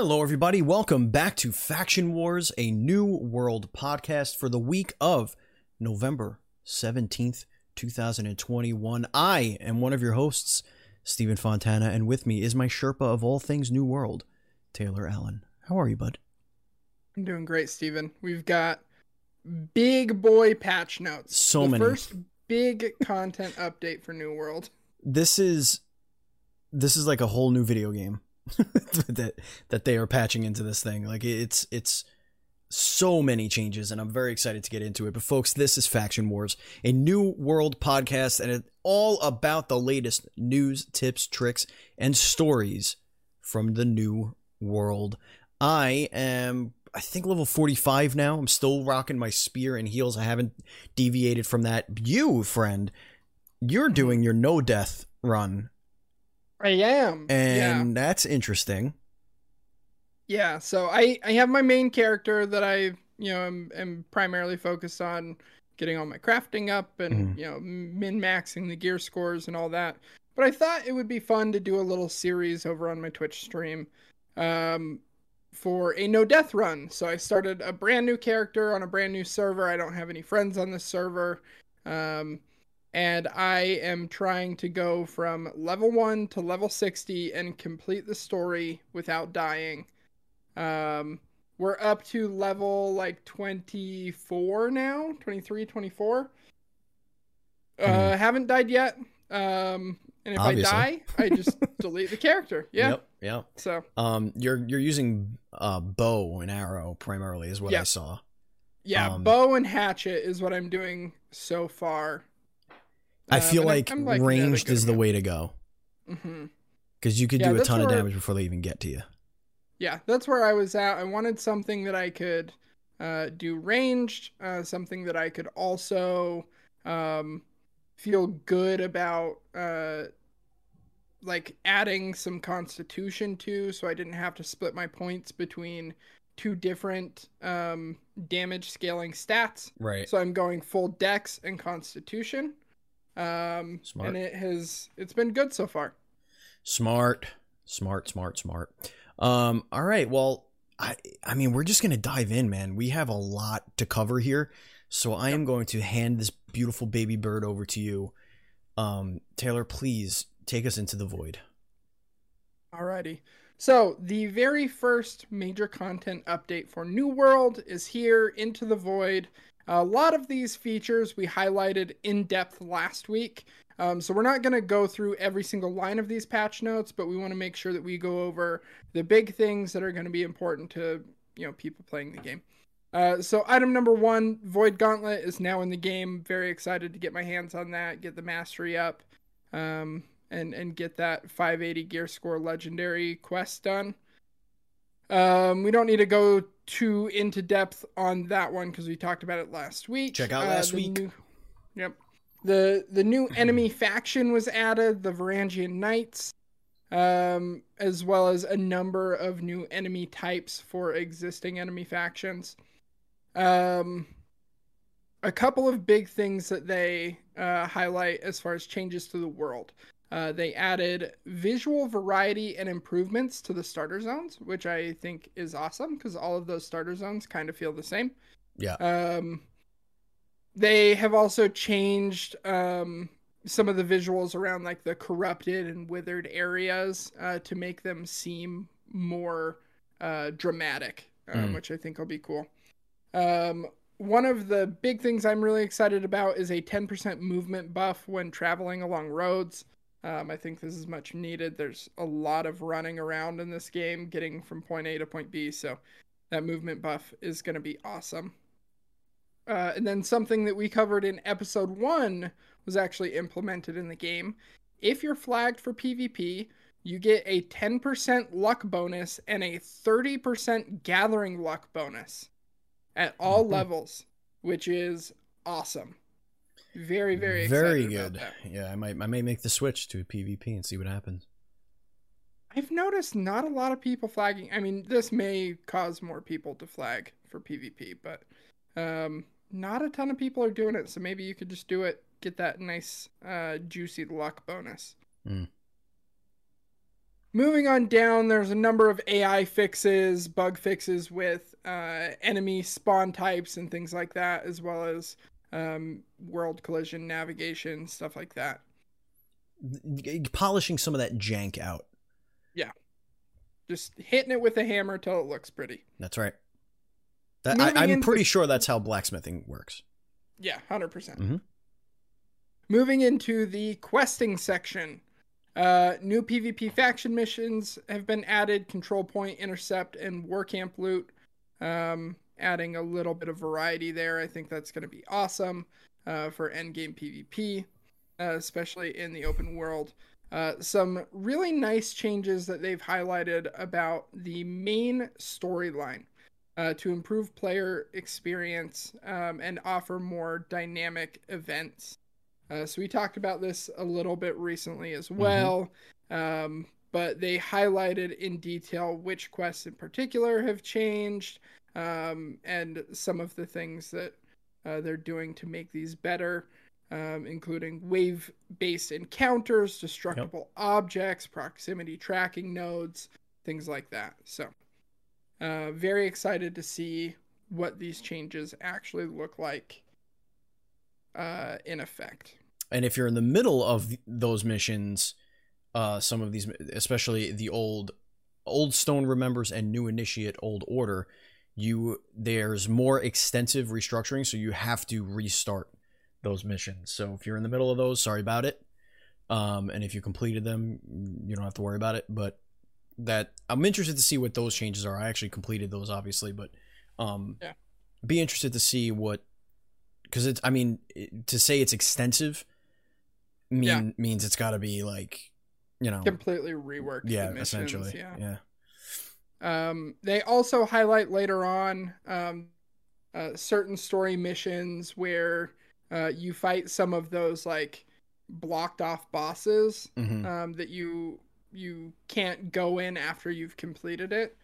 Hello everybody, welcome back to Faction Wars, a New World podcast for the week of November 17th, 2021. I am one of your hosts, Stephen Fontana, and with me is my Sherpa of all things New World, Taylor Allen. How are you, bud? I'm doing great, Stephen. We've got big boy patch notes. So many. The first big content update for New World. This is like a whole new video game. that they are patching into this thing. Like it's so many changes, and I'm very excited to get into it. But folks, this is Faction Wars, a New World podcast, and it's all about the latest news, tips, tricks, and stories from the New World. I think level 45 now. I'm still rocking my spear and heels. I haven't deviated from that. You, friend, you're doing your no death run. I am. And yeah. That's interesting. Yeah, so I have my main character that I, you know, am primarily focused on getting all my crafting up and, you know, min-maxing the gear scores and all that. But I thought it would be fun to do a little series over on my Twitch stream for a no-death run. So I started a brand new character on a brand new server. I don't have any friends on this server. And I am trying to go from level 1 to level 60 and complete the story without dying. We're up to level, like, 24 now? 23, 24? Haven't died yet. And if obviously. I die, I just delete the character. Yeah. Yep. So, you're using bow and arrow primarily is what I saw. Yeah, bow and hatchet is what I'm doing so far. I feel like ranged is the way to go. Because you could do a ton of damage before they even get to you. Yeah, that's where I was at. I wanted something that I could do ranged, something that I could also feel good about like adding some constitution to, so I didn't have to split my points between two different damage scaling stats. Right. So I'm going full dex and constitution. Smart. And it's been good so far. Smart. All right. Well, I mean, we're just going to dive in, man. We have a lot to cover here. So I am going to hand this beautiful baby bird over to you. Taylor, please take us into the void. Alrighty. So the very first major content update for New World is here, Into the Void. A lot of these features we highlighted in depth last week, so we're not going to go through every single line of these patch notes, but we want to make sure that we go over the big things that are going to be important to, you know, people playing the game. So item number 1, Void Gauntlet is now in the game. Very excited to get my hands on that, get the mastery up, and get that 580 gear score legendary quest done. We don't need to go too into depth on that one because we talked about it last week. Check out last week. The new enemy faction was added, the Varangian Knights, as well as a number of new enemy types for existing enemy factions. A couple of big things that they highlight as far as changes to the world. They added visual variety and improvements to the starter zones, which I think is awesome because all of those starter zones kind of feel the same. Yeah. They have also changed some of the visuals around like the corrupted and withered areas to make them seem more dramatic, which I think will be cool. One of the big things I'm really excited about is a 10% movement buff when traveling along roads. I think this is much needed. There's a lot of running around in this game, getting from point A to point B, so that movement buff is going to be awesome. And then something that we covered in episode 1 was actually implemented in the game. If you're flagged for PvP, you get a 10% luck bonus and a 30% gathering luck bonus at all levels, which is awesome. Very very good. Yeah, I may make the switch to PvP and see what happens. I've noticed not a lot of people flagging. I mean, this may cause more people to flag for PvP, but not a ton of people are doing it. So maybe you could just do it, get that nice juicy luck bonus. Moving on down, there's a number of AI fixes, bug fixes with enemy spawn types and things like that, as well as world collision, navigation, stuff like that. Polishing some of that jank out. Yeah. Just hitting it with a hammer till it looks pretty. That's right. That, I'm pretty sure that's how blacksmithing works. Yeah, 100%. Mm-hmm. Moving into the questing section. New PvP faction missions have been added, Control Point, Intercept, and War Camp Loot. Adding a little bit of variety there. I think that's going to be awesome for endgame PvP, especially in the open world. Some really nice changes that they've highlighted about the main storyline to improve player experience and offer more dynamic events. So we talked about this a little bit recently as well, but they highlighted in detail which quests in particular have changed and some of the things that they're doing to make these better, including wave-based encounters, destructible objects, proximity tracking nodes, things like that. So very excited to see what these changes actually look like in effect. And if you're in the middle of those missions, some of these, especially the old Stone Remembers and New Initiate Old Order, there's more extensive restructuring, so you have to restart those missions. So if you're in the middle of those, sorry about it. And if you completed them, you don't have to worry about it. But that, I'm interested to see what those changes are. I actually completed those, obviously, but be interested to see what, because it's, I mean, to say it's extensive means it's got to be like, you know, completely reworked. Yeah, the missions, essentially. Yeah. They also highlight later on certain story missions where you fight some of those like blocked off bosses that you can't go in after you've completed it.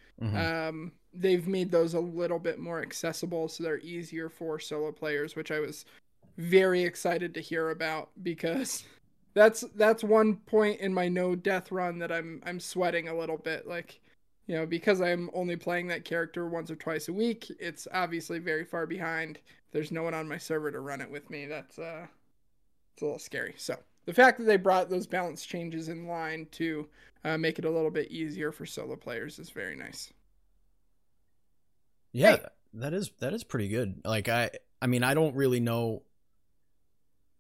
They've made those a little bit more accessible, so they're easier for solo players, which I was very excited to hear about, because that's one point in my no death run that I'm sweating a little bit, like, you know, because I'm only playing that character once or twice a week. It's obviously very far behind. There's no one on my server to run it with me. That's it's a little scary. So the fact that they brought those balance changes in line to make it a little bit easier for solo players is very nice. Yeah, that is pretty good. Like, I mean, I don't really know,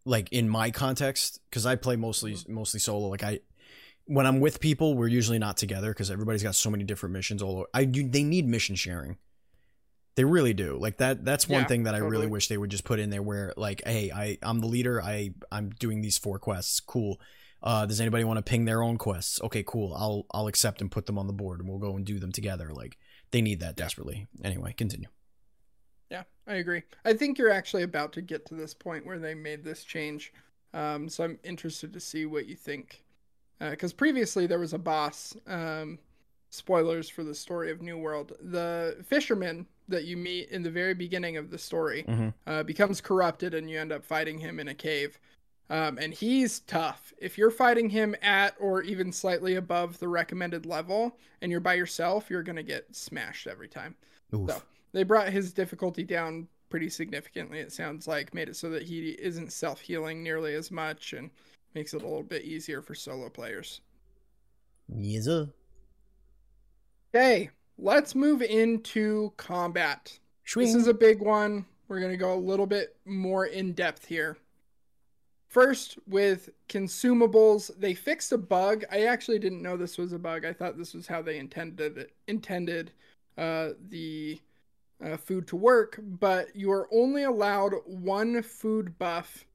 like, in my context, because I play mostly solo. Like, when I'm with people, we're usually not together because everybody's got so many different missions all over. They need mission sharing. They really do. Like, that's one thing that I really wish they would just put in there, where like, hey, I'm the leader. I'm doing these 4 quests. Cool. Does anybody want to ping their own quests? Okay, cool. I'll accept and put them on the board, and we'll go and do them together. Like, they need that desperately. Anyway, continue. Yeah, I agree. I think you're actually about to get to this point where they made this change. So I'm interested to see what you think. Because previously there was a boss, spoilers for the story of New World, the fisherman that you meet in the very beginning of the story becomes corrupted, and you end up fighting him in a cave. And he's tough. If you're fighting him at or even slightly above the recommended level and you're by yourself, you're going to get smashed every time. Oof. So they brought his difficulty down pretty significantly, it sounds like, made it so that he isn't self-healing nearly as much and makes it a little bit easier for solo players. Yes, sir. Okay, let's move into combat. Swing. This is a big one. We're going to go a little bit more in depth here. First, with consumables, they fixed a bug. I actually didn't know this was a bug. I thought this was how they intended the food to work, but you are only allowed 1 food buff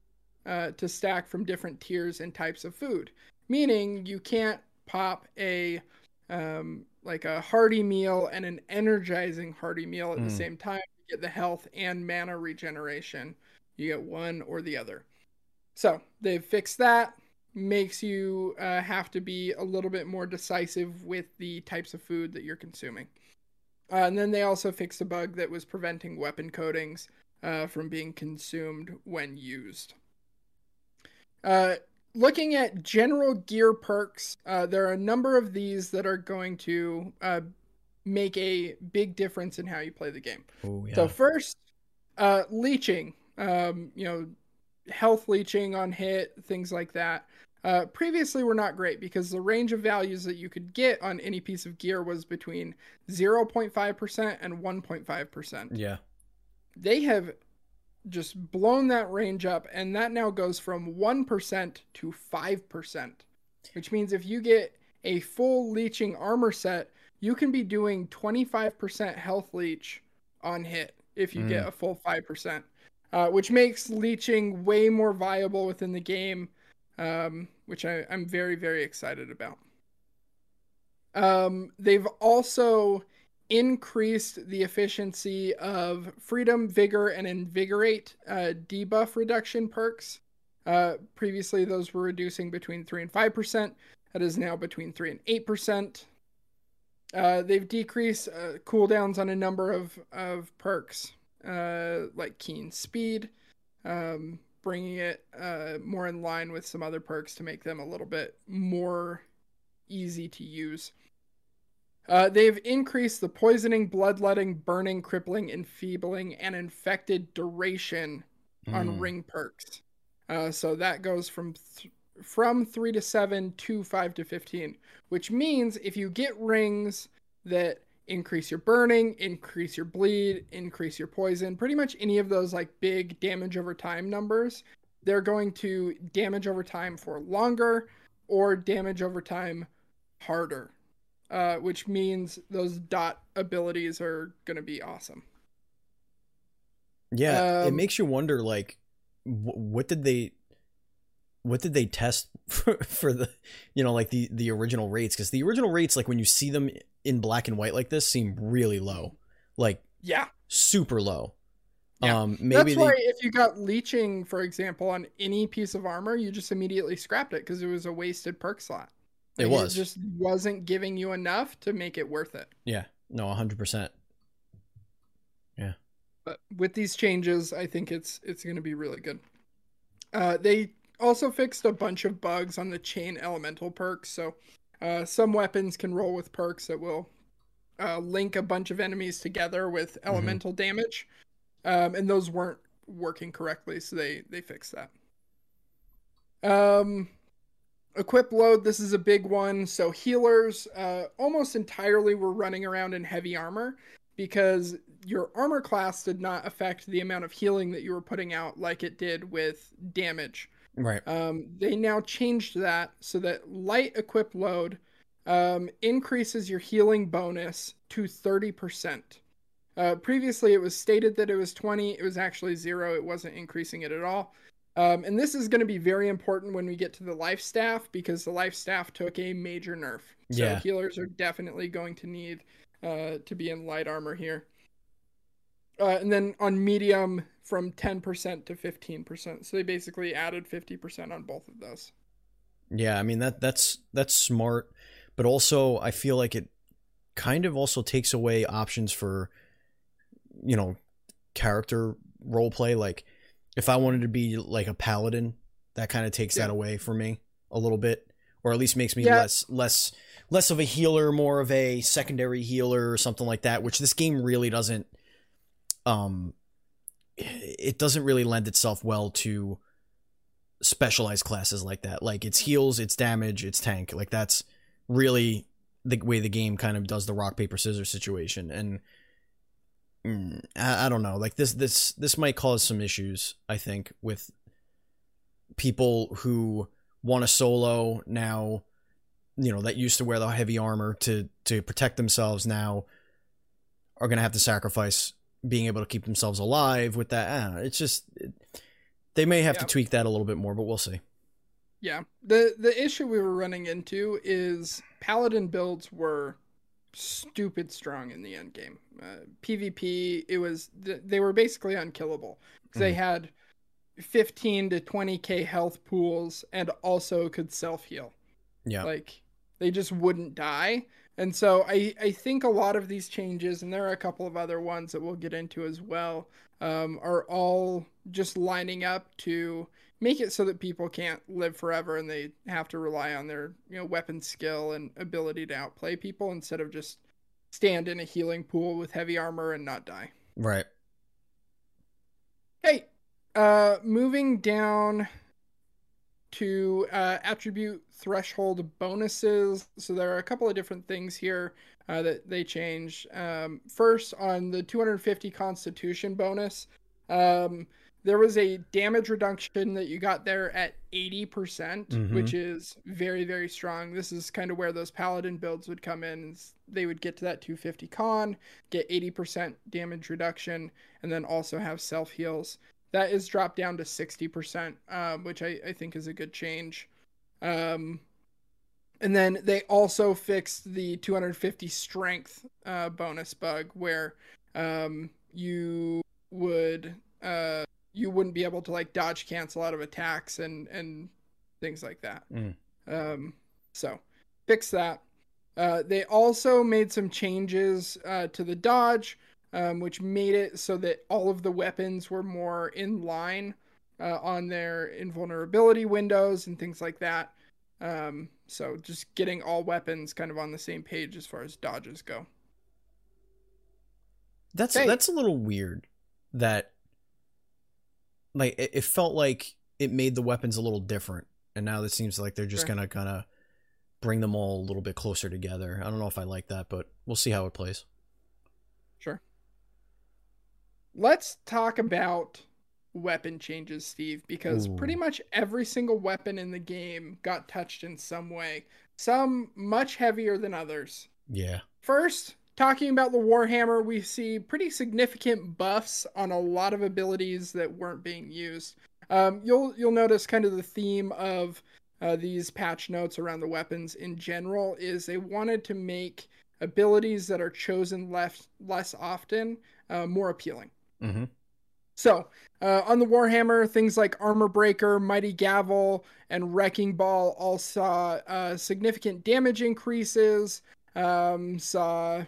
to stack from different tiers and types of food, meaning you can't pop a like a hearty meal and an energizing hearty meal at the same time to get the health and mana regeneration. You get one or the other. So they've fixed that. Makes you have to be a little bit more decisive with the types of food that you're consuming. And then they also fixed a bug that was preventing weapon coatings from being consumed when used. looking at general gear perks, there are a number of these that are going to make a big difference in how you play the game. Ooh, yeah. So first, leeching, you know, health leeching on hit, things like that. Previously were not great because the range of values that you could get on any piece of gear was between 0.5% and 1.5%. Yeah. They have just blown that range up, and that now goes from 1% to 5%, which means if you get a full leeching armor set, you can be doing 25% health leech on hit if you get a full 5%, which makes leeching way more viable within the game. Which I'm very, very excited about. They've also increased the efficiency of Freedom, Vigor, and Invigorate debuff reduction perks. Previously, those were reducing between 3 and 5%. That is now between 3 and 8%. They've decreased cooldowns on a number of perks, like Keen Speed, bringing it more in line with some other perks to make them a little bit more easy to use. They've increased the poisoning, bloodletting, burning, crippling, enfeebling, and infected duration on ring perks. So that goes from 3 to 7 to 5 to 15, which means if you get rings that increase your burning, increase your bleed, increase your poison, pretty much any of those like big damage over time numbers, they're going to damage over time for longer or damage over time harder, which means those dot abilities are going to be awesome. Yeah, it makes you wonder, like, what did they test for the, you know, like the original rates? Because the original rates, like when you see them in black and white like this, seem really low, like super low. Maybe that's why if you got leeching, for example, on any piece of armor, you just immediately scrapped it because it was a wasted perk slot. Like, it just wasn't giving you enough to make it worth it. Yeah, no, 100%. Yeah, but with these changes, I think it's going to be really good. They also fixed a bunch of bugs on the chain elemental perks, so some weapons can roll with perks that will link a bunch of enemies together with elemental damage, and those weren't working correctly, so they fixed that. Equip load, this is a big one. So healers almost entirely were running around in heavy armor because your armor class did not affect the amount of healing that you were putting out like it did with damage. Right. They now changed that so that light equip load increases your healing bonus to 30%. Previously, it was stated that it was 20. It was actually 0. It wasn't increasing it at all. And this is going to be very important when we get to the life staff, because the life staff took a major nerf. So healers are definitely going to need to be in light armor here. And then on medium, from 10% to 15%. So they basically added 50% on both of those. Yeah, I mean, that's smart. But also, I feel like it kind of also takes away options for, you know, character roleplay. Like, if I wanted to be, like, a paladin, that kind of takes that away for me a little bit. Or at least makes me less of a healer, more of a secondary healer or something like that, which this game really doesn't... it doesn't really lend itself well to specialized classes like that. Like, it's heals, it's damage, it's tank. Like, that's really the way the game kind of does the rock, paper, scissors situation. And I don't know, like this might cause some issues, I think, with people who want to solo now, you know, that used to wear the heavy armor to protect themselves, now are going to have to sacrifice being able to keep themselves alive with that. I don't know, it's just, they may have to tweak that a little bit more, but we'll see. Yeah. The issue we were running into is paladin builds were stupid strong in the end game. PvP, it was, they were basically unkillable. They had 15 to 20K health pools and also could self heal. Yeah. Like, they just wouldn't die. And so I think a lot of these changes, and there are a couple of other ones that we'll get into as well, are all just lining up to make it so that people can't live forever and they have to rely on their, you know, weapon skill and ability to outplay people instead of just stand in a healing pool with heavy armor and not die. Right. Hey, moving down to attribute threshold bonuses. So there are a couple of different things here that they change. First, on the 250 constitution bonus, there was a damage reduction that you got there at 80%, mm-hmm. which is very, very strong. This is kind of where those paladin builds would come in. They would get to that 250 con, get 80% damage reduction, and then also have self-heals. That is dropped down to 60%, which I think is a good change. And then they also fixed the 250 strength bonus bug where you wouldn't be able to like dodge cancel out of attacks and things like that. Mm. So fix that. They also made some changes to the dodge, which made it so that all of the weapons were more in line on their invulnerability windows and things like that. So just getting all weapons kind of on the same page as far as dodges go. That's a little weird that, like, it felt like it made the weapons a little different, and now it seems like they're just sure. going to kind of bring them all a little bit closer together. I don't know if I like that, but we'll see how it plays. Sure. Let's talk about weapon changes, Steve, because Ooh. Pretty much every single weapon in the game got touched in some way. Some much heavier than others. Yeah. First, talking about the Warhammer, we see pretty significant buffs on a lot of abilities that weren't being used. You'll notice kind of the theme of these patch notes around the weapons in general is they wanted to make abilities that are chosen less often more appealing. Mm-hmm. So on the Warhammer, things like Armor Breaker, Mighty Gavel, and Wrecking Ball all saw significant damage increases. Saw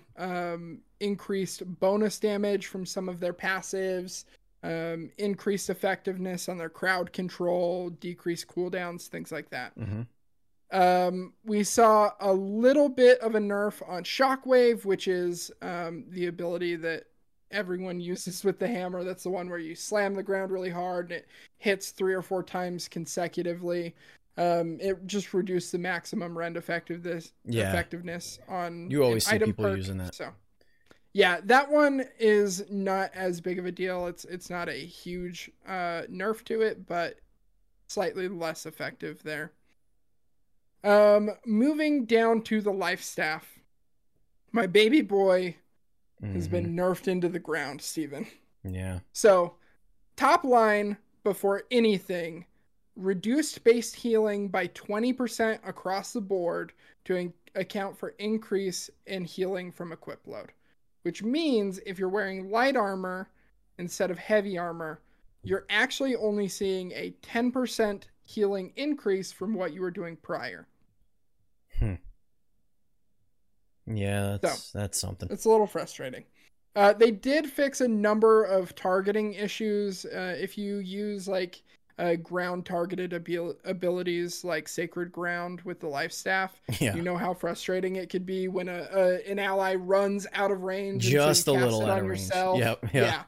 increased bonus damage from some of their passives, increased effectiveness on their crowd control, decreased cooldowns, things like that. Mm-hmm. We saw a little bit of a nerf on Shockwave, which is the ability that everyone uses with the hammer. That's the one where you slam the ground really hard and it hits 3 or 4 times consecutively. It just reduced the maximum rend effectiveness on you always see people perk, using that. So yeah, that one is not as big of a deal. It's not a huge nerf to it, but slightly less effective there. Moving down to the life staff. My baby boy mm-hmm. has been nerfed into the ground, Steven. Yeah. So top line before anything. Reduced base healing by 20% across the board to account for increase in healing from equip load, which means if you're wearing light armor instead of heavy armor, you're actually only seeing a 10% healing increase from what you were doing prior. Yeah, that's something. It's a little frustrating. They did fix a number of targeting issues. If you use like ground targeted abilities like Sacred Ground with the life staff. Yeah. You know how frustrating it could be when an ally runs out of range. Just and so you a cast little it out on of yourself. Range. Yep. Yeah.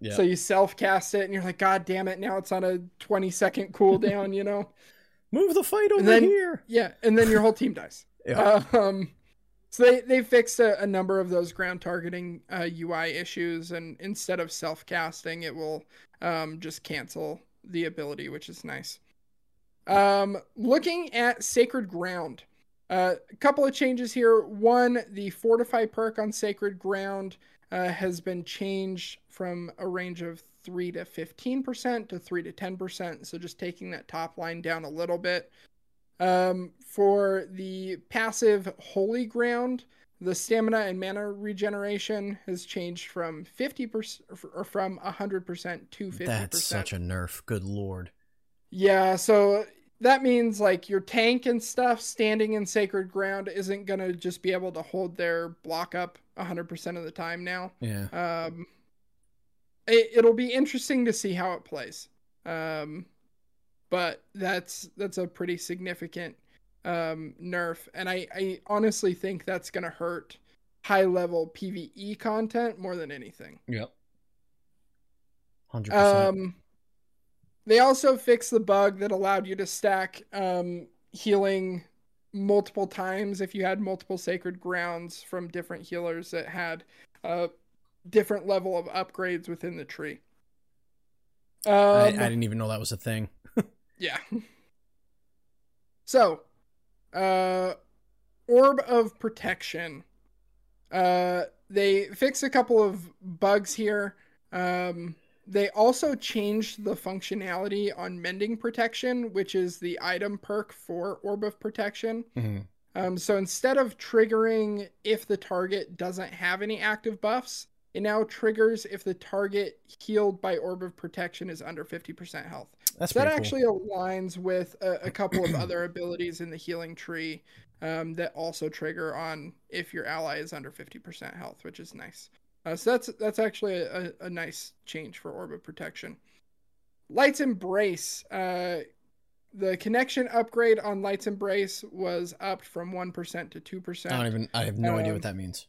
Yep. So you self cast it and you're like, God damn it! Now it's on a 20-second cooldown. You know, move the fight over here. Yeah, and then your whole team dies. Yeah. So they fixed a number of those ground targeting UI issues, and instead of self casting, it will just cancel the ability, which is nice. Looking at Sacred Ground, a couple of changes here. One, the Fortify perk on Sacred Ground has been changed from a range of 3 to 15% to 3 to 10%. So just taking that top line down a little bit. For the passive Holy Ground, the stamina and mana regeneration has changed from 50% or from 100% to 50%. That's such a nerf. Good Lord. Yeah. So that means like your tank and stuff standing in Sacred Ground isn't going to just be able to hold their block up 100% of the time now. Yeah. It'll be interesting to see how it plays. but that's a pretty significant nerf, and I honestly think that's going to hurt high-level PvE content more than anything. Yep. 100%. They also fixed the bug that allowed you to stack healing multiple times if you had multiple sacred grounds from different healers that had a different level of upgrades within the tree. I didn't even know that was a thing. Yeah. So, Orb of Protection. They fixed a couple of bugs here. They also changed the functionality on Mending Protection, which is the item perk for Orb of Protection. Mm-hmm. So instead of triggering if the target doesn't have any active buffs, it now triggers if the target healed by Orb of Protection is under 50% health. So that actually aligns with a couple of other abilities in the healing tree that also trigger on if your ally is under 50% health, which is nice. So that's actually a nice change for Orb of Protection. Light's Embrace. The connection upgrade on Light's Embrace was upped from 1% to 2%. I have no idea what that means.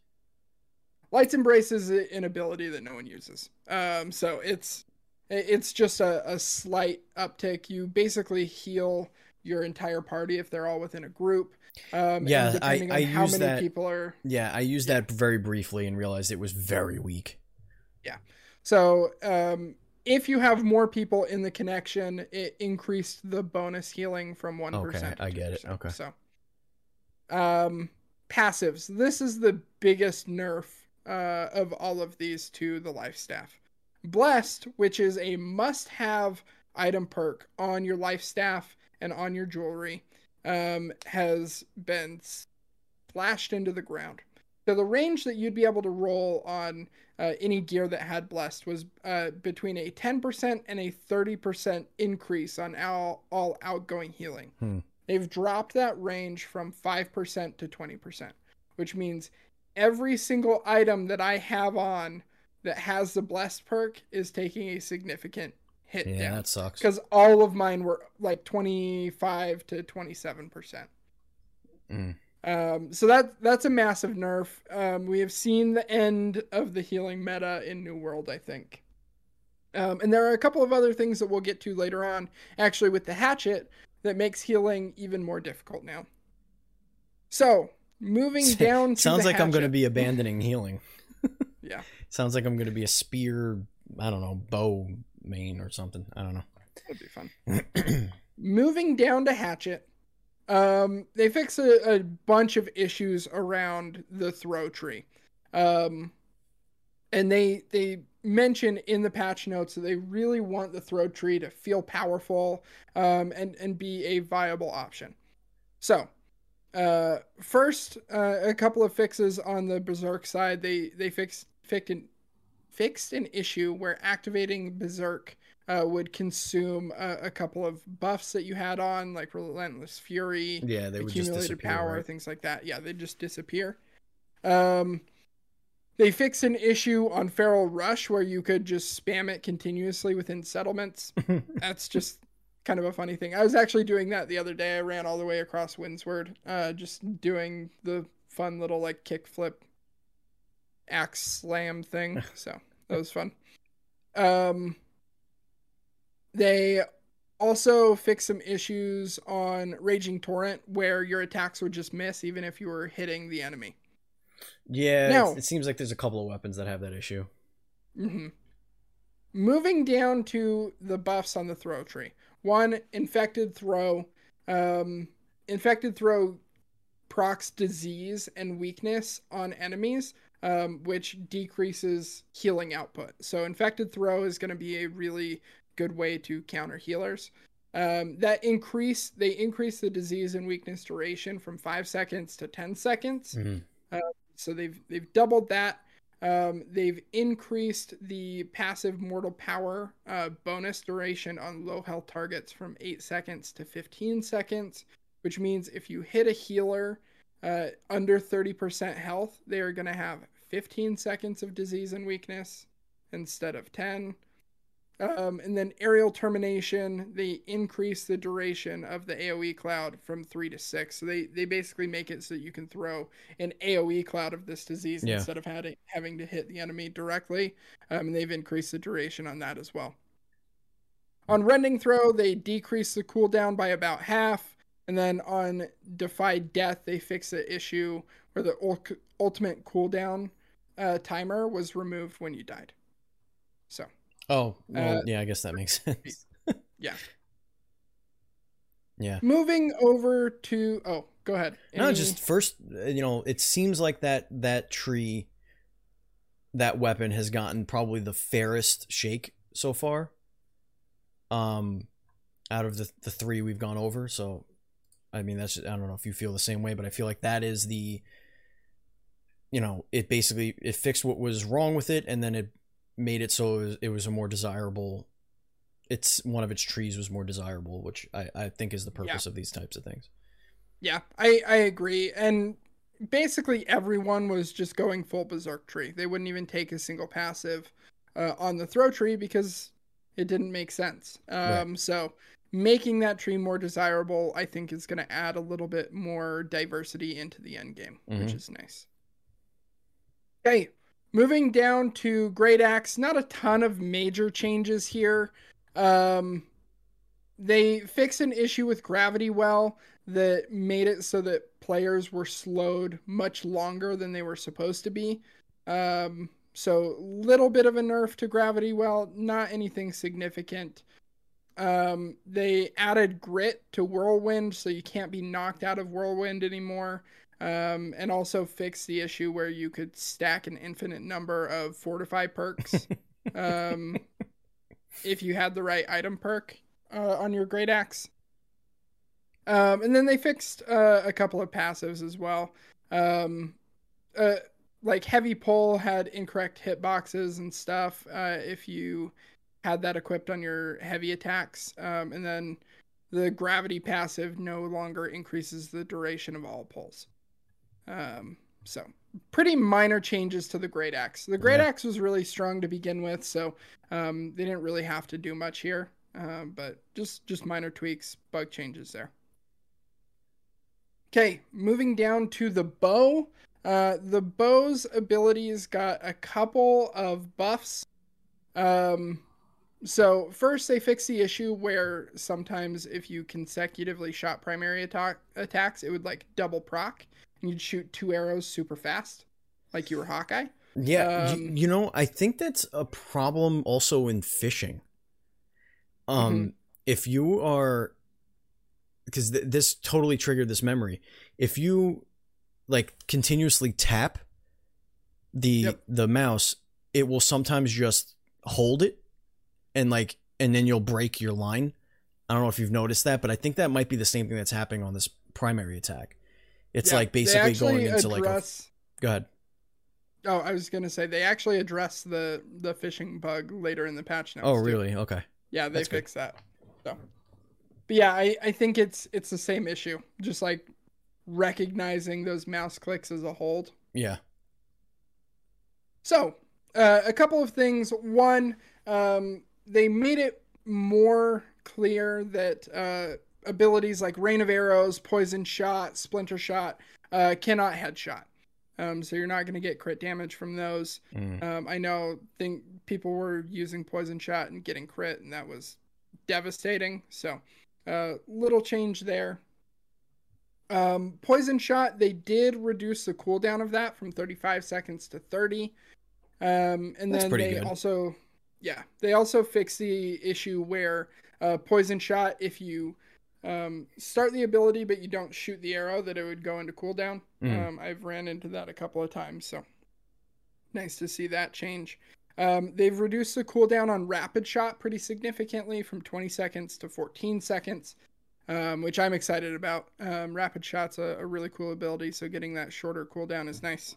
Light's Embrace is an ability that no one uses. So it's just a slight uptick. You basically heal your entire party if they're all within a group. Yeah, I how many that, people are. Yeah, I used that very briefly and realized it was very weak. Yeah. So if you have more people in the connection, it increased the bonus healing from 1%. Okay, I get it. Okay. So passives. This is the biggest nerf of all of these to the life staff. Blessed, which is a must-have item perk on your life staff and on your jewelry, has been splashed into the ground. So the range that you'd be able to roll on any gear that had blessed was between a 10% and a 30% increase on all outgoing healing. They've dropped that range from 5% to 20%, which means every single item that I have on that has the blessed perk is taking a significant hit down. Yeah, that sucks. Because all of mine were like 25 to 27%. So that's a massive nerf. We have seen the end of the healing meta in New World, I think. And there are a couple of other things that we'll get to later on, actually, with the hatchet that makes healing even more difficult now. So moving down to sounds the like hatchet. I'm going to be abandoning healing. Yeah. Sounds like I'm going to be a spear, I don't know, bow main or something. I don't know. That'd be fun. Moving down to hatchet, they fix a bunch of issues around the throw tree. And they mention in the patch notes that they really want the throw tree to feel powerful and be a viable option. So first, a couple of fixes on the Berserk side. They fixed an issue where activating Berserk would consume a couple of buffs that you had on, like Relentless Fury, they would accumulated just disappear, power, right? Things like that. Yeah, they just disappear. They fixed an issue on Feral Rush where you could just spam it continuously within settlements. That's just kind of a funny thing. I was actually doing that the other day. I ran all the way across Windsward, just doing the fun little like kickflip axe slam thing. So that was fun. They also fixed some issues on Raging Torrent where your attacks would just miss even if you were hitting the enemy. Yeah, now, it seems like there's a couple of weapons that have that issue. Mm-hmm. Moving down to the buffs on the throw tree. One, Infected Throw. Infected Throw procs disease and weakness on enemies, which decreases healing output. So Infected Throw is going to be a really good way to counter healers. They increase the disease and weakness duration from 5 seconds to 10 seconds. Mm-hmm. So they've doubled that. They've increased the passive mortal power bonus duration on low health targets from 8 seconds to 15 seconds, which means if you hit a healer under 30% health, they are going to have 15 seconds of disease and weakness instead of 10. And then aerial termination, they increase the duration of the AoE cloud from 3 to 6. So they basically make it so that you can throw an AoE cloud of this disease instead of having to hit the enemy directly. And they've increased the duration on that as well. On rending throw, they decrease the cooldown by about half. And then on defy death, they fix the issue where the ultimate cooldown timer was removed when you died. So. Oh, well, yeah, I guess that makes sense. Yeah. Moving over to... Oh, go ahead. No, just first, you know, it seems like that tree, that weapon has gotten probably the fairest shake so far. Out of the three we've gone over. So, I mean, that's... Just, I don't know if you feel the same way, but I feel like that is the... You know, it basically... It fixed what was wrong with it, and then it made it so it was a more desirable, it's one of its trees was more desirable, which I think is the purpose of these types of things. Yeah, I agree. And basically everyone was just going full berserk tree. They wouldn't even take a single passive on the throw tree because it didn't make sense. Right. So making that tree more desirable, I think, is going to add a little bit more diversity into the end game, which is nice. Okay. Moving down to Great Axe, not a ton of major changes here. They fixed an issue with Gravity Well that made it so that players were slowed much longer than they were supposed to be. So little bit of a nerf to Gravity Well, not anything significant. They added Grit to Whirlwind, so you can't be knocked out of Whirlwind anymore. And also fix the issue where you could stack an infinite number of fortify perks if you had the right item perk on your Great Axe. And then they fixed a couple of passives as well. Like Heavy Pull had incorrect hitboxes and stuff if you had that equipped on your heavy attacks. And then the Gravity passive no longer increases the duration of all pulls. So pretty minor changes to the Great Axe. The Great Axe was really strong to begin with, so they didn't really have to do much here, but just minor tweaks, bug changes there. Okay, moving down to the bow. The bow's abilities got a couple of buffs. So first they fixed the issue where sometimes if you consecutively shot primary attacks, it would like double proc. And you'd shoot 2 arrows super fast, like you were Hawkeye. Yeah, you know, I think that's a problem also in fishing. If you are... Because this totally triggered this memory. If you, like, continuously tap the mouse, it will sometimes just hold it, and, like, and then you'll break your line. I don't know if you've noticed that, but I think that might be the same thing that's happening on this primary attack. It's like basically going into like a... Go ahead. Oh, I was going to say, they actually address the fishing bug later in the patch notes. Oh, really? Too. Okay. Yeah, they fixed that. So, but yeah, I think it's the same issue. Just like recognizing those mouse clicks as a hold. Yeah. So, a couple of things. One, they made it more clear that... abilities like Rain of Arrows, Poison Shot, Splinter Shot cannot headshot. So you're not going to get crit damage from those. I know people were using Poison Shot and getting crit, and that was devastating. So little change there. Poison Shot, they did reduce the cooldown of that from 35 seconds to 30. And that's then they good. Also, yeah, they also fixed the issue where Poison Shot, if you start the ability but you don't shoot the arrow, that it would go into cooldown. I've ran into that a couple of times, so nice to see that change. They've reduced the cooldown on Rapid Shot pretty significantly from 20 seconds to 14 seconds, which I'm excited about. Rapid Shot's a really cool ability, so getting that shorter cooldown is nice.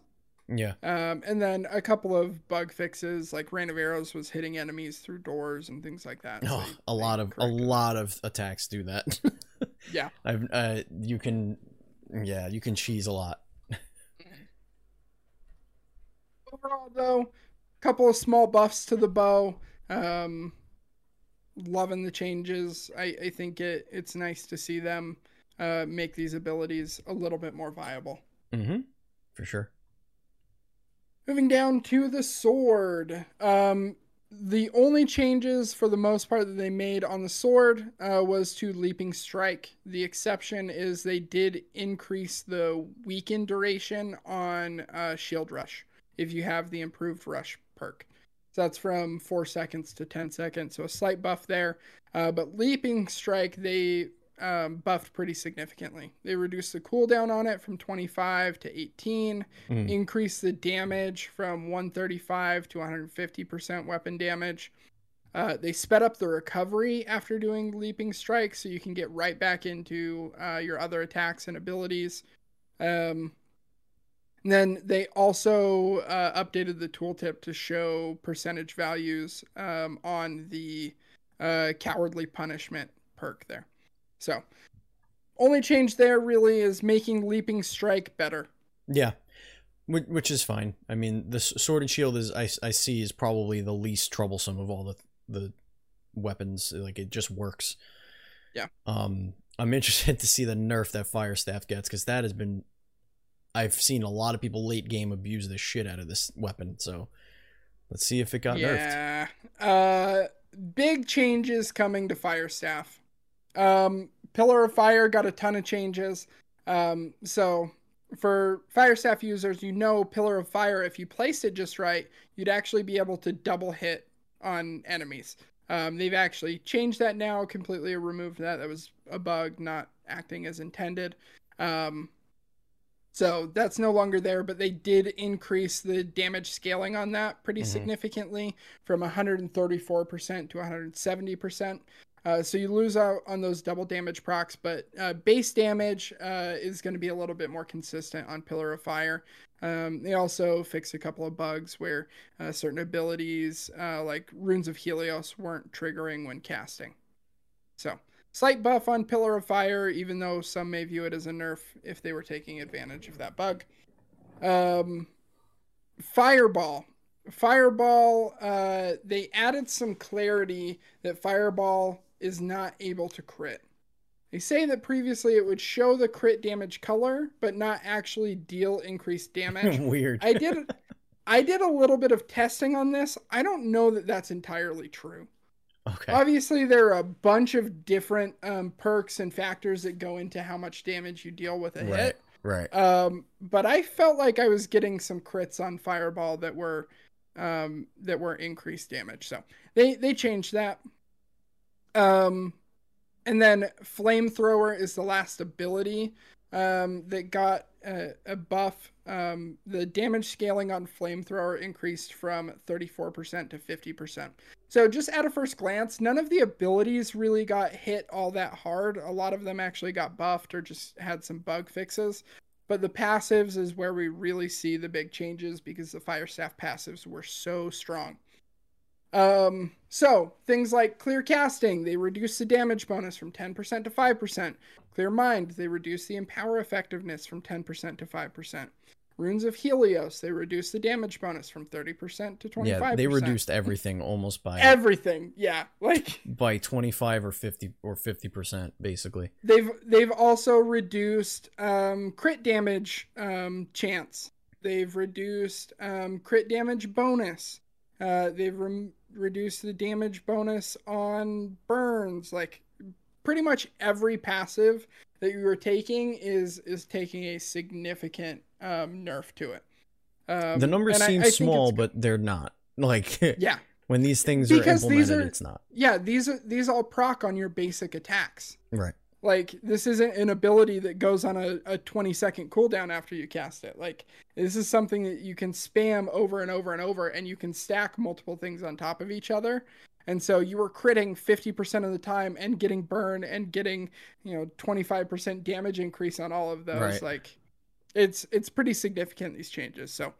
Yeah. And then a couple of bug fixes, like Rain of Arrows was hitting enemies through doors and things like that. Oh, so a lot of attacks do that. Yeah. You can cheese a lot. Overall, though, a couple of small buffs to the bow. loving the changes. I think it's nice to see them make these abilities a little bit more viable. Mm-hmm. For sure. Moving down to the sword. The only changes for the most part that they made on the sword was to Leaping Strike. The exception is they did increase the weaken duration on Shield Rush if you have the improved Rush perk. So that's from 4 seconds to 10 seconds. So a slight buff there. But Leaping Strike, they buffed pretty significantly. They reduced the cooldown on it from 25 to 18, increased the damage from 135 to 150% weapon damage. They sped up the recovery after doing Leaping Strike, so you can get right back into your other attacks and abilities. And then they also updated the tooltip to show percentage values on the Cowardly Punishment perk there. So, only change there really is making Leaping Strike better. Yeah, which is fine. I mean, the Sword and Shield is I see is probably the least troublesome of all the weapons. Like, it just works. Yeah. I'm interested to see the nerf that Fire Staff gets, because that has been... I've seen a lot of people late game abuse the shit out of this weapon. So, let's see if it got nerfed. Yeah. Big changes coming to Fire Staff. Pillar of Fire got a ton of changes. So for Fire Staff users, you know, Pillar of Fire, if you placed it just right, you'd actually be able to double hit on enemies. They've actually changed that now, completely removed that. That was a bug, not acting as intended. So that's no longer there, but they did increase the damage scaling on that pretty significantly, from 134% to 170%. So you lose out on those double damage procs, but base damage is going to be a little bit more consistent on Pillar of Fire. They also fixed a couple of bugs where certain abilities like Runes of Helios weren't triggering when casting. So slight buff on Pillar of Fire, even though some may view it as a nerf if they were taking advantage of that bug. Fireball. Fireball, they added some clarity that Fireball is not able to crit. They say that previously it would show the crit damage color, but not actually deal increased damage. Weird. I did a little bit of testing on this. I don't know that that's entirely true. Okay. Obviously, there are a bunch of different perks and factors that go into how much damage you deal with a hit. Right. But I felt like I was getting some crits on Fireball that were increased damage. So they changed that. And then Flamethrower is the last ability that got a buff. The damage scaling on Flamethrower increased from 34% to 50%. So just at a first glance, none of the abilities really got hit all that hard. A lot of them actually got buffed or just had some bug fixes. But the passives is where we really see the big changes, because the Fire Staff passives were so strong. So things like Clear Casting, they reduced the damage bonus from 10% to 5%. Clear Mind, they reduced the Empower effectiveness from 10% to 5%. Runes of Helios, they reduced the damage bonus from 30% to 25%. Yeah, they reduced everything almost by... everything, yeah. Like by 25 or 50%, basically. They've also reduced crit damage chance. They've reduced crit damage bonus. They've reduced the damage bonus on burns. Like, pretty much every passive that you were taking is taking a significant nerf to it. The numbers seem small, but they're not. Like, yeah, when these things are implemented, it's not. Yeah, these all proc on your basic attacks. Right. Like, this isn't an ability that goes on a 20-second cooldown after you cast it. Like, this is something that you can spam over and over and over, and you can stack multiple things on top of each other. And so you were critting 50% of the time and getting burn and getting, you know, 25% damage increase on all of those. Right. Like, it's pretty significant, these changes. So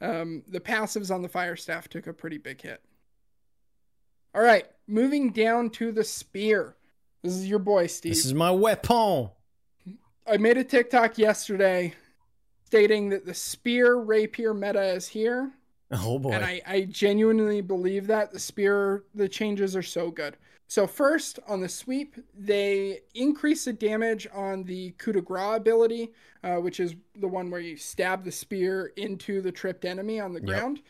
the passives on the Fire Staff took a pretty big hit. All right, moving down to the spear. This is your boy, Steve. This is my weapon. I made a TikTok yesterday stating that the spear rapier meta is here. Oh boy. And I genuinely believe that. The changes are so good. So first, on the sweep, they increase the damage on the coup de grace ability, which is the one where you stab the spear into the tripped enemy on the ground.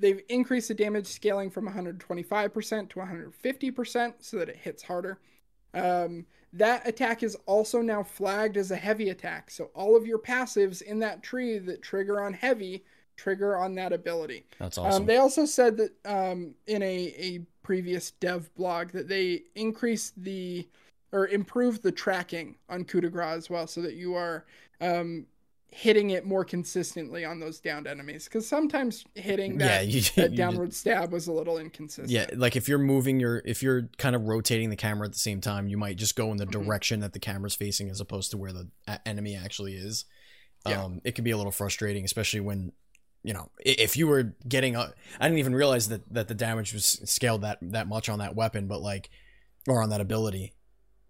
They've increased the damage scaling from 125% to 150% so that it hits harder. That attack is also now flagged as a heavy attack. So all of your passives in that tree that trigger on heavy trigger on that ability. That's awesome. They also said that in a previous dev blog that they increased the or improved the tracking on coup de grace as well so that you are hitting it more consistently on those downed enemies, because sometimes hitting that, that downward stab was a little inconsistent. Yeah, like if you're moving your, if you're kind of rotating the camera at the same time, you might just go in the direction that the camera's facing as opposed to where the enemy actually is. It can be a little frustrating, especially when, you know, if you were getting up, I didn't even realize that, the damage was scaled that much on that weapon, but like, or on that ability.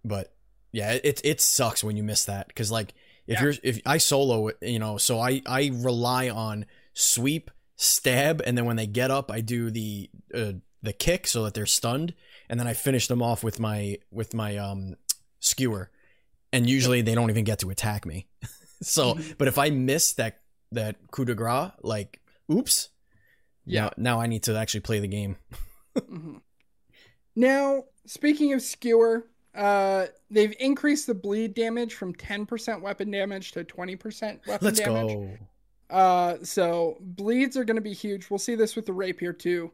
But yeah, it sucks when you miss that. 'Cause like, If I solo, you know, so I rely on sweep, stab, and then when they get up, I do the kick so that they're stunned, and then I finish them off with my skewer, and usually they don't even get to attack me. So, but if I miss that coup de grace, like, oops, now I need to actually play the game. Now, speaking of skewer. They've increased the bleed damage from 10% weapon damage to 20% weapon damage. Let's go. So bleeds are going to be huge. We'll see this with the rapier too.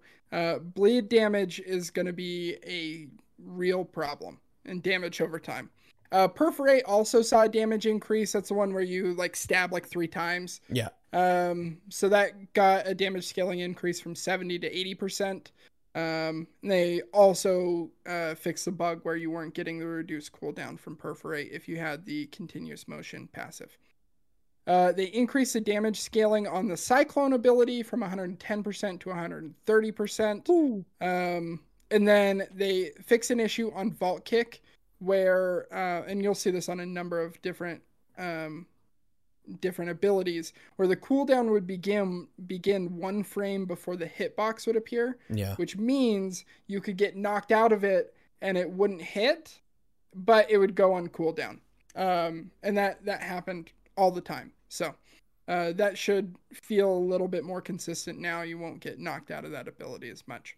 Bleed damage is going to be a real problem and damage over time. Perforate also saw a damage increase. That's the one where you like stab like 3 times. Yeah. So that got a damage scaling increase from 70 to 80%. They also fixed the bug where you weren't getting the reduced cooldown from perforate if you had the continuous motion passive. They increased the damage scaling on the cyclone ability from 110% to 130%. And then they fix an issue on vault kick where and you'll see this on a number of different different abilities where the cooldown would begin 1 frame before the hitbox would appear, which means you could get knocked out of it and it wouldn't hit, but it would go on cooldown. And that happened all the time. So that should feel a little bit more consistent now. You won't get knocked out of that ability as much.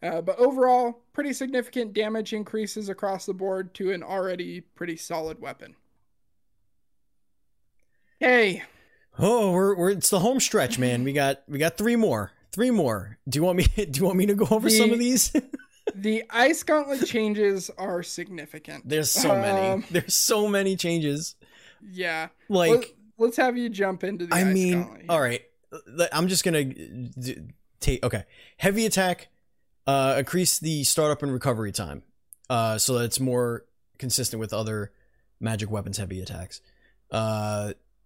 But overall, pretty significant damage increases across the board to an already pretty solid weapon. Hey. Oh, it's the home stretch, man. We got 3 more. 3 more. Do you want me to go over some of these? The Ice Gauntlet changes are significant. There's so many. There's so many changes. Yeah. Like let's have you jump into the Ice Gauntlet. All right. I'm just going to take Heavy attack increase the startup and recovery time. So that it's more consistent with other magic weapons heavy attacks.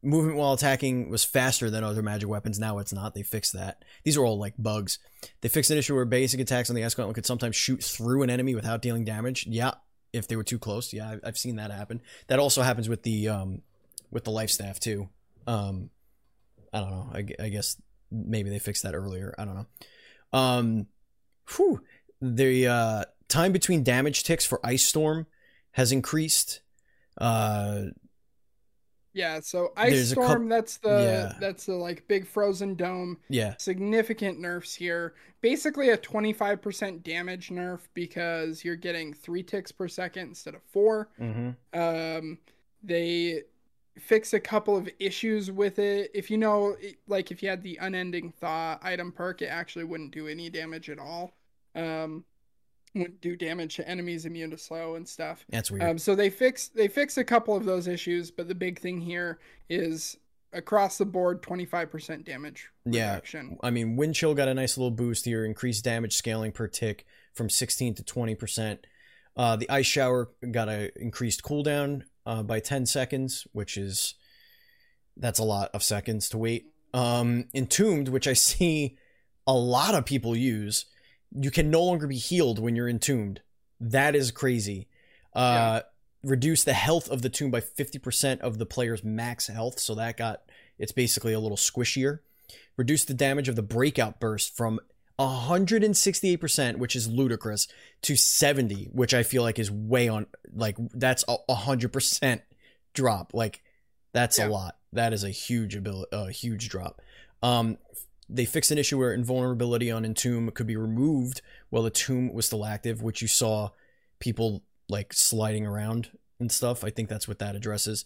Movement while attacking was faster than other magic weapons. Now it's not. They fixed that. These are all like bugs. They fixed an issue where basic attacks on the Ice Gauntlet could sometimes shoot through an enemy without dealing damage. Yeah, if they were too close. Yeah, I've seen that happen. That also happens with the life staff too. I don't know. I guess maybe they fixed that earlier. I don't know. The time between damage ticks for Ice Storm has increased. Yeah, so Ice Storm, that's the like big frozen dome. Yeah. Significant nerfs here. Basically a 25% damage nerf because you're getting 3 ticks per second instead of 4. They fix a couple of issues with it. If you know, like if you had the Unending Thaw item perk, it actually wouldn't do any damage at all. Wouldn't do damage to enemies immune to slow and stuff. That's weird. So they fixed a couple of those issues, but the big thing here is across the board 25% damage reduction. Yeah, I mean, Wind Chill got a nice little boost here. Increased damage scaling per tick from 16 to 20%. The Ice Shower got a increased cooldown by 10 seconds, which is... That's a lot of seconds to wait. Entombed, which I see a lot of people use... You can no longer be healed when you're entombed. That is crazy. Reduce the health of the tomb by 50% of the player's max health. So that it's basically a little squishier. Reduce the damage of the breakout burst from 168%, which is ludicrous, to 70, which I feel like is way on, like, that's a 100% drop. Like, that's a lot. That is a huge huge drop. They fixed an issue where invulnerability on Entomb could be removed while the tomb was still active, which you saw people like sliding around and stuff. I think that's what that addresses.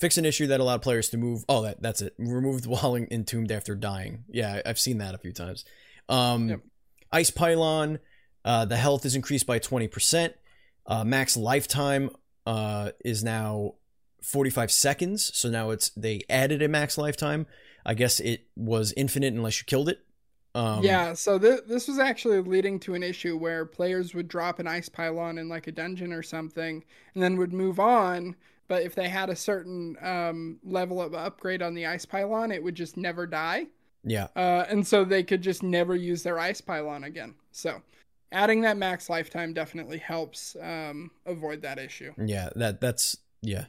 Fix an issue that allowed players to move. Oh, that's it. Removed while entombed after dying. Yeah, I've seen that a few times. Ice Pylon. The health is increased by 20%. Max lifetime is now 45 seconds. So now they added a max lifetime. I guess it was infinite unless you killed it. So this was actually leading to an issue where players would drop an ice pylon in like a dungeon or something and then would move on. But if they had a certain level of upgrade on the ice pylon, it would just never die. Yeah. And so they could just never use their ice pylon again. So adding that max lifetime definitely helps avoid that issue. Yeah, that's yeah.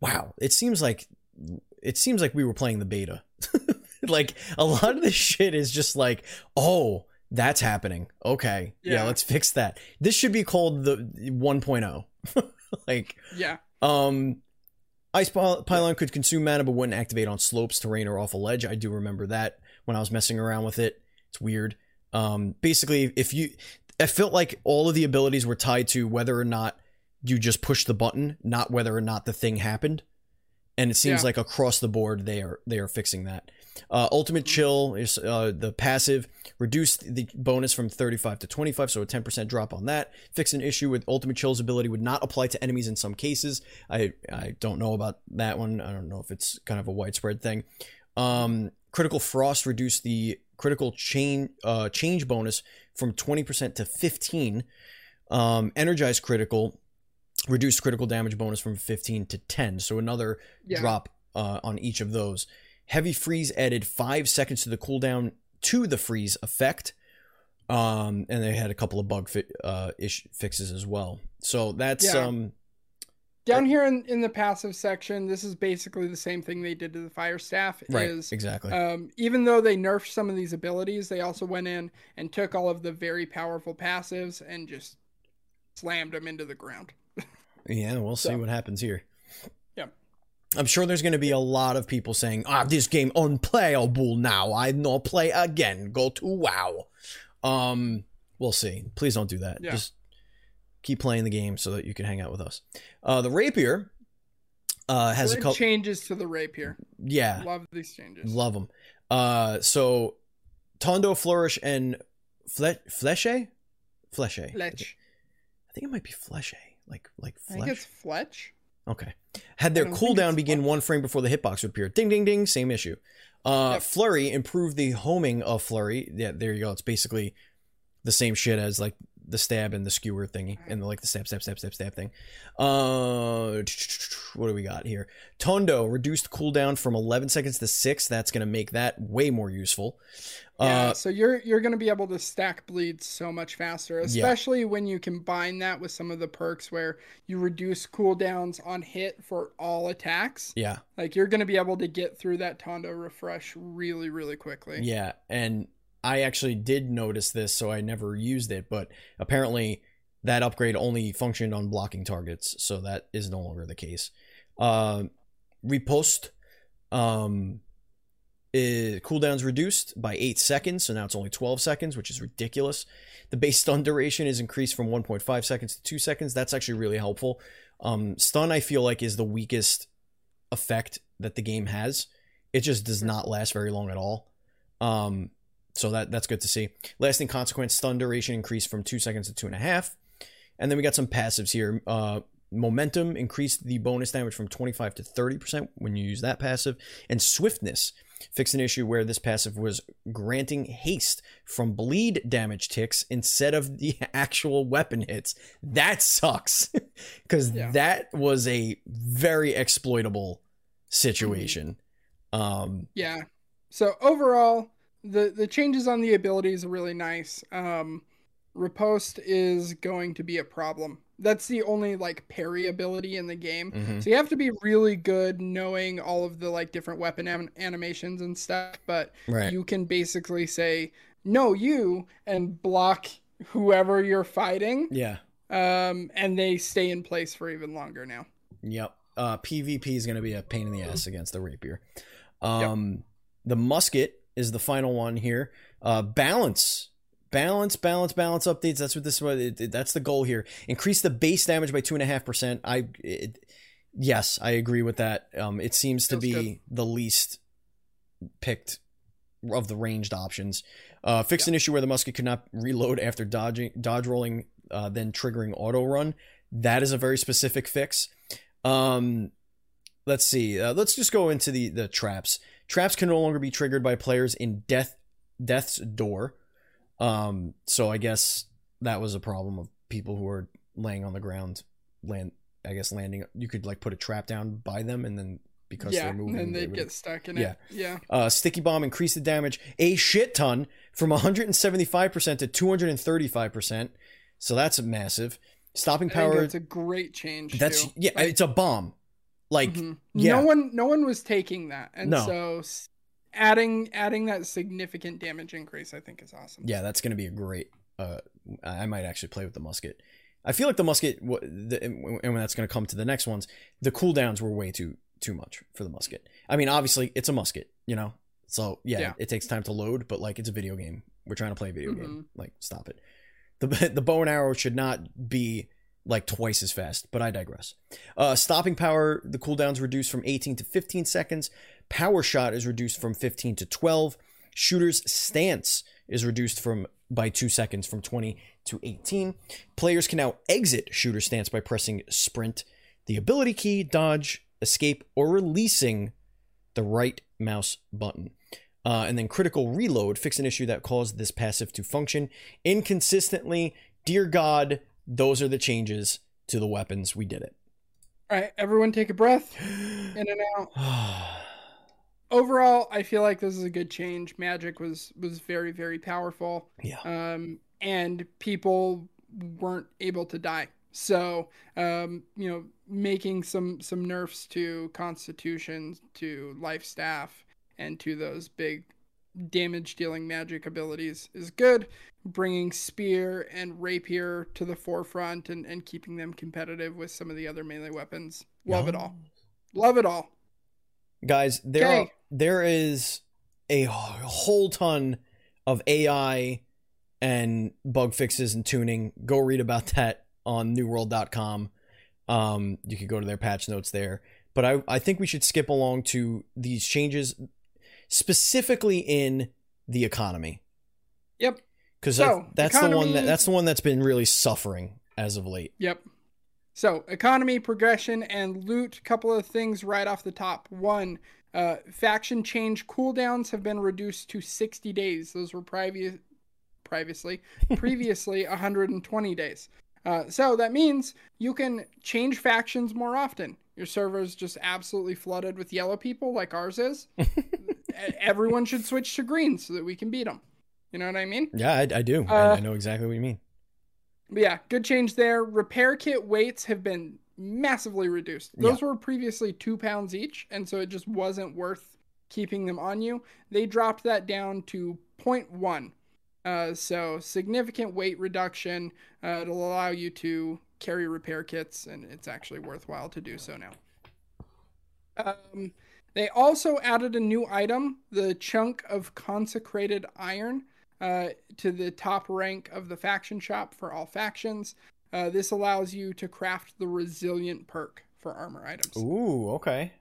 Wow. It seems like we were playing the beta. Like, a lot of this shit is just like, oh, that's happening. Okay. Yeah, let's fix that. This should be called the 1.0. Like, yeah. Ice Pylon could consume mana but wouldn't activate on slopes, terrain, or off a ledge. I do remember that when I was messing around with it. It's weird. Basically, I felt like all of the abilities were tied to whether or not you just push the button, not whether or not the thing happened. And it seems like across the board, they are fixing that. Ultimate Chill is the passive. Reduced the bonus from 35 to 25, so a 10% drop on that. Fix an issue with Ultimate Chill's ability would not apply to enemies in some cases. I don't know about that one. I don't know if it's kind of a widespread thing. Critical Frost reduced the critical change bonus from 20% to 15%. Energized Critical reduced critical damage bonus from 15 to 10. So another drop on each of those. Heavy Freeze added 5 seconds to the cooldown to the freeze effect. And they had a couple of bug fixes as well. So that's... Down here in the passive section, this is basically the same thing they did to the Fire Staff. Right, exactly. Even though they nerfed some of these abilities, they also went in and took all of the very powerful passives and just slammed them into the ground. Yeah, we'll see what happens here. Yeah. I'm sure there's going to be a lot of people saying, this game unplayable now. I no play again. Go to WoW. We'll see. Please don't do that. Yeah. Just keep playing the game so that you can hang out with us. The Rapier has a couple changes to the Rapier. Yeah. Love these changes. Love them. So Tondo, Flourish, and Fleche? Fleche. Fletch. I think it might be Fleche. Like Fletch. I think it's Fletch. Okay. Had their cooldown begin one frame before the hitbox would appear. Ding, ding, ding. Same issue. Flurry improved the homing of Flurry. Yeah, there you go. It's basically the same shit as like the stab and the skewer thingy and the stab thing. What do we got here? Tondo reduced cooldown from 11 seconds to 6. That's going to make that way more useful. So you're going to be able to stack bleed so much faster, especially when you combine that with some of the perks where you reduce cooldowns on hit for all attacks. Yeah. Like, you're going to be able to get through that Tondo refresh really, really quickly. Yeah. And I actually did notice this, so I never used it, but apparently that upgrade only functioned on blocking targets, so that is no longer the case. Riposte cooldown's reduced by 8 seconds, so now it's only 12 seconds, which is ridiculous. The base stun duration is increased from 1.5 seconds to 2 seconds. That's actually really helpful. Stun, I feel like, is the weakest effect that the game has. It just does not last very long at all. So that's good to see. Lasting Consequence, stun duration increased from 2 seconds to 2.5. And then we got some passives here. Momentum increased the bonus damage from 25 to 30% when you use that passive. And Swiftness fixed an issue where this passive was granting haste from bleed damage ticks instead of the actual weapon hits. That sucks. Because that was a very exploitable situation. So overall... The changes on the abilities are really nice. Riposte is going to be a problem. That's the only like parry ability in the game. Mm-hmm. So you have to be really good knowing all of the like different weapon animations and stuff, but you can basically say no, you, and block whoever you're fighting. Yeah. And they stay in place for even longer now. Yep. PvP is going to be a pain in the ass against the rapier. Yep. The musket is the final one here. Balance updates. That's what this was. That's the goal here. Increase the base damage by 2.5%. Yes, I agree with that. It seems to be good. The least picked of the ranged options. Fix an issue where the musket could not reload after dodge rolling, then triggering auto run. That is a very specific fix. Let's see. Let's just go into the traps. Traps can no longer be triggered by players in death's door. So I guess that was a problem of people who are laying on the ground. Landing. You could like put a trap down by them, and then because they're moving, and then they'd get stuck in it. Yeah. Sticky bomb increased the damage a shit ton from 175% to 235%. So that's massive. Stopping power. It's a great change. That's too. Yeah. Like, it's a bomb. Like no one was taking that, and so adding that significant damage increase, I think, is awesome. Yeah, that's going to be a great. I might actually play with the musket. I feel like the musket, and when that's going to come to the next ones, the cooldowns were way too much for the musket. I mean, obviously, it's a musket, you know? So, yeah, it takes time to load, but, like, it's a video game. We're trying to play a video game. Like, stop it. The bow and arrow should not be, like, twice as fast, but I digress. Stopping power, the cooldowns reduced from 18 to 15 seconds. Power shot is reduced from 15 to 12. Shooter's stance is reduced by 2 seconds from 20 to 18. Players can now exit shooter stance by pressing sprint, the ability key, dodge, escape, or releasing the right mouse button. And then critical reload, fix an issue that caused this passive to function inconsistently. Dear God, those are the changes to the weapons. We did it. All right, everyone take a breath. In and out. Overall, I feel like this is a good change. Magic was very, very powerful. Yeah. And people weren't able to die. So, making some nerfs to Constitution, to Life Staff, and to those big damage-dealing magic abilities is good. Bringing Spear and Rapier to the forefront and keeping them competitive with some of the other melee weapons. Love it all. Guys, there is a whole ton of AI and bug fixes and tuning. Go read about that on newworld.com. You could go to their patch notes there. But I think we should skip along to these changes specifically in the economy. Yep. Because that's the one that's been really suffering as of late. Yep. So, economy, progression, and loot. Couple of things right off the top. One, faction change cooldowns have been reduced to 60 days. Those were previously 120 days. So that means you can change factions more often. Your server's just absolutely flooded with yellow people like ours is. Everyone should switch to green so that we can beat them. You know what I mean? Yeah, I do. I know exactly what you mean. But yeah, good change there. Repair kit weights have been massively reduced. Those were previously 2 pounds each, and so it just wasn't worth keeping them on you. They dropped that down to 0.1. So significant weight reduction. It'll allow you to carry repair kits, and it's actually worthwhile to do so now. They also added a new item, the Chunk of Consecrated Iron. To the top rank of the faction shop for all factions. This allows you to craft the Resilient perk for armor items. Ooh, okay.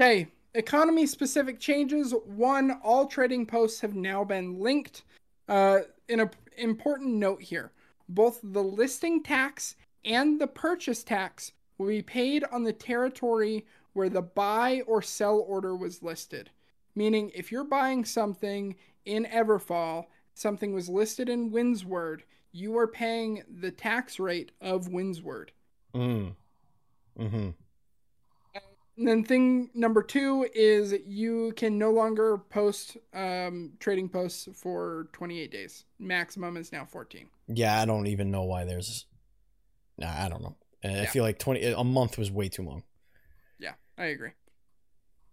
Okay, economy-specific changes. One, all trading posts have now been linked. In an important note here, both the listing tax and the purchase tax will be paid on the territory where the buy or sell order was listed. Meaning, if you're buying something in Everfall, something was listed in Windsward, you are paying the tax rate of Windsward. Mm-hmm. And then thing number two is you can no longer post trading posts for 28 days. Maximum is now 14. Yeah, I don't even know why I don't know. I feel like a month was way too long. Yeah, I agree.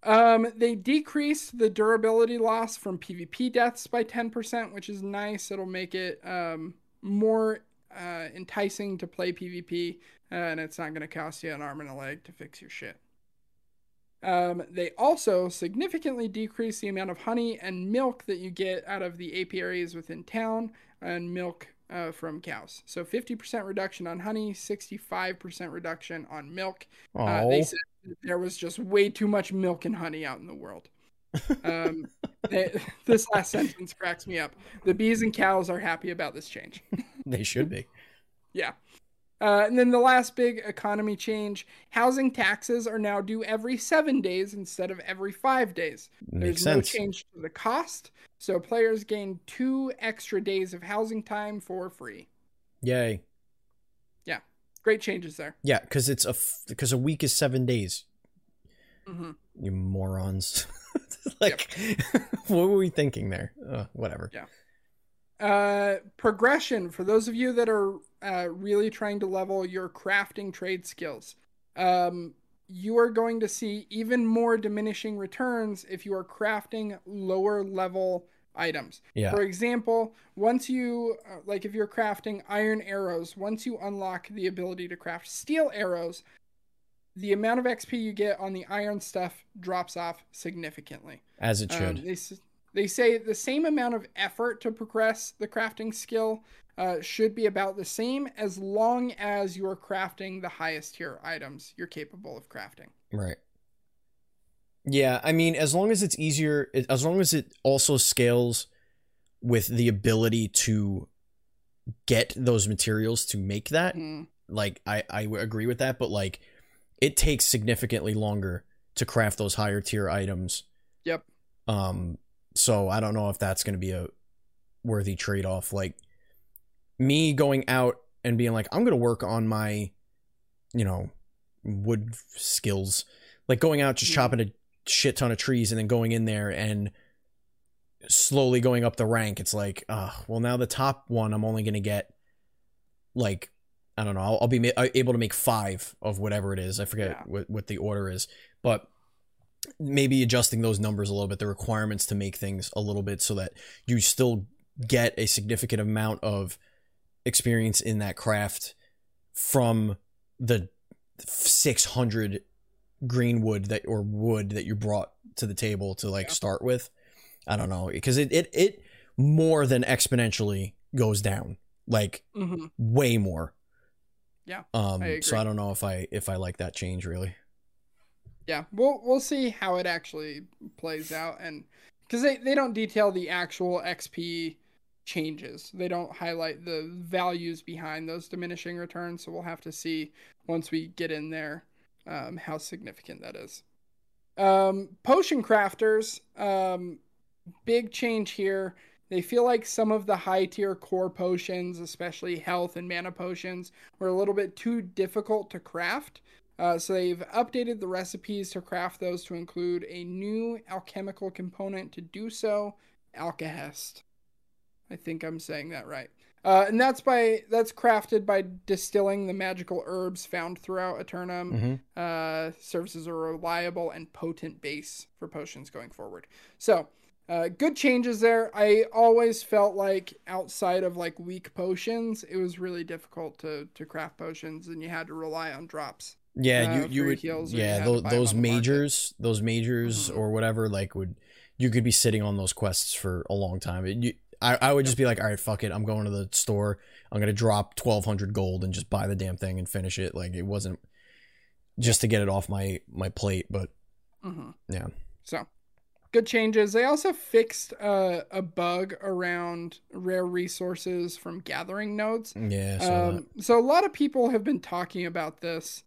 They decreased the durability loss from PvP deaths by 10%, which is nice. It'll make it more enticing to play PvP, and it's not going to cost you an arm and a leg to fix your shit. They also significantly decrease the amount of honey and milk that you get out of the apiaries within town and milk from cows. So 50% reduction on honey, 65% reduction on milk. They said there was just way too much milk and honey out in the world. This last sentence cracks me up. The bees and cows are happy about this change. They should be. Yeah. And then the last big economy change, housing taxes are now due every 7 days instead of every 5 days. Makes sense. There's no change to the cost, so players gain 2 extra days of housing time for free. Yay. Yeah, great changes there. Yeah, because it's because a week is 7 days. Mm-hmm. You morons. What were we thinking there? Whatever. Yeah. Progression for those of you that are really trying to level your crafting trade skills. You are going to see even more diminishing returns if you are crafting lower level items. Yeah. For example, once you if you're crafting iron arrows, once you unlock the ability to craft steel arrows, the amount of XP you get on the iron stuff drops off significantly. As it should. They say the same amount of effort to progress the crafting skill should be about the same as long as you're crafting the highest tier items you're capable of crafting. Right. Yeah, I mean, as long as it's easier, as long as it also scales with the ability to get those materials to make that, I agree with that, but it takes significantly longer to craft those higher tier items. Yep. So I don't know if that's going to be a worthy trade-off. Me going out and being I'm going to work on my, wood skills. Going out, just chopping a shit ton of trees and then going in there and slowly going up the rank. It's now the top one, I'm only going to get, I don't know. I'll be able to make 5 of whatever it is. I forget what the order is, but maybe adjusting those numbers a little bit, the requirements to make things a little bit so that you still get a significant amount of experience in that craft from the 600 green wood wood that you brought to the table to start with. I don't know. Because it more than exponentially goes down, way more. Yeah. I agree. So I don't know if I like that change really. Yeah, we'll see how it actually plays out, and because they don't detail the actual XP changes. They don't highlight the values behind those diminishing returns, so we'll have to see once we get in there how significant that is. Potion crafters, big change here. They feel like some of the high-tier core potions, especially health and mana potions, were a little bit too difficult to craft. So they've updated the recipes to craft those to include a new alchemical component to do so, Alcahest. I think I'm saying that right. And that's crafted by distilling the magical herbs found throughout Aeternum. Mm-hmm. Serves as a reliable and potent base for potions going forward. So good changes there. I always felt outside of weak potions, it was really difficult to craft potions, and you had to rely on drops. Yeah, you would. Yeah, those majors or whatever, you could be sitting on those quests for a long time. I would just be all right, fuck it. I'm going to the store. I'm gonna drop 1,200 gold and just buy the damn thing and finish it. It wasn't just to get it off my plate, but yeah. So good changes. They also fixed a bug around rare resources from gathering nodes. Yeah. So a lot of people have been talking about this.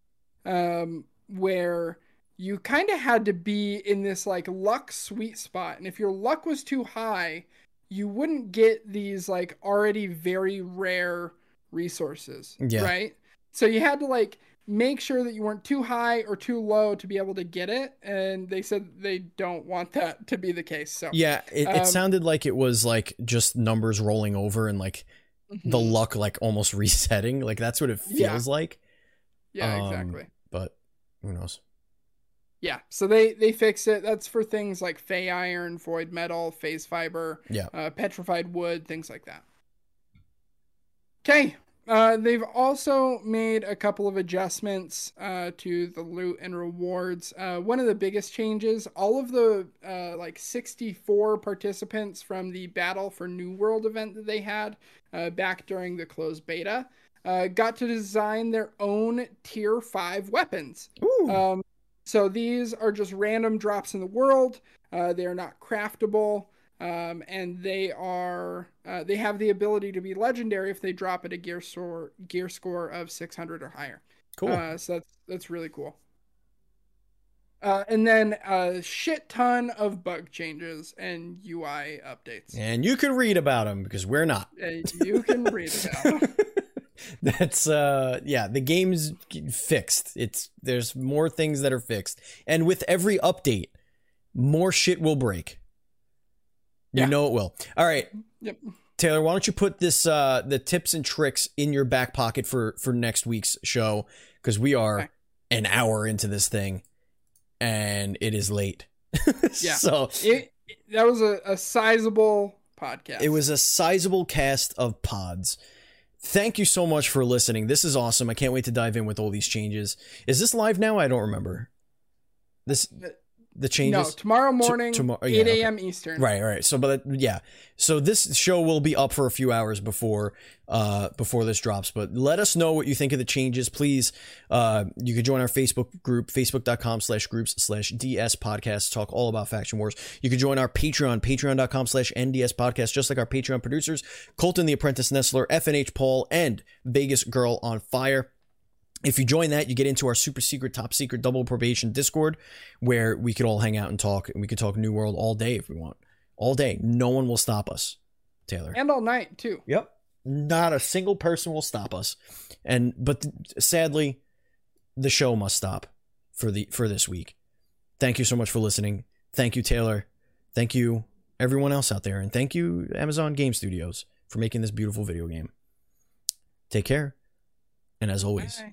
Where you kind of had to be in this luck sweet spot, and if your luck was too high, you wouldn't get these already very rare resources, right? So you had to make sure that you weren't too high or too low to be able to get it, and they said they don't want that to be the case. So yeah, it sounded like it was just numbers rolling over and the luck almost resetting. That's what it feels like. Yeah, exactly. But who knows? Yeah, so they fix it. That's for things like Fey Iron, Void Metal, Phase Fiber, Petrified Wood, things like that. Okay, they've also made a couple of adjustments to the loot and rewards. One of the biggest changes, all of the like 64 participants from the Battle for New World event that they had back during the closed beta, got to design their own Tier 5 weapons. Ooh. So these are just random drops in the world. They are not craftable, and they are they have the ability to be legendary if they drop at a gear score of 600 or higher. Cool. So that's really cool. And then a shit ton of bug changes and UI updates. And you can read about them because we're not. And you can read about them. That's the game's fixed. There's more things that are fixed, and with every update more shit will break. You know it will. All right. Yep. Taylor, why don't you put this the tips and tricks in your back pocket for next week's show, because we are an hour into this thing and it is late. So that was a sizable podcast. It was a sizable cast of pods. Thank you so much for listening. This is awesome. I can't wait to dive in with all these changes. Is this live now? I don't remember. The changes? No, tomorrow morning, 8 a.m. Eastern. Right. So, so this show will be up for a few hours before this drops. But let us know what you think of the changes, please. You can join our Facebook group, facebook.com/groups/DSpodcast. Talk all about Faction Wars. You can join our Patreon, patreon.com/NDSpodcast, just like our Patreon producers, Colton the Apprentice Nestler, FNH Paul, and Vegas Girl on Fire. If you join that, you get into our super secret, top secret, double probation Discord, where we could all hang out and talk, and we could talk New World all day if we want. All day. No one will stop us, Taylor. And all night, too. Yep. Not a single person will stop us. But sadly, the show must stop for this week. Thank you so much for listening. Thank you, Taylor. Thank you, everyone else out there. And thank you, Amazon Game Studios, for making this beautiful video game. Take care. And as always... Bye.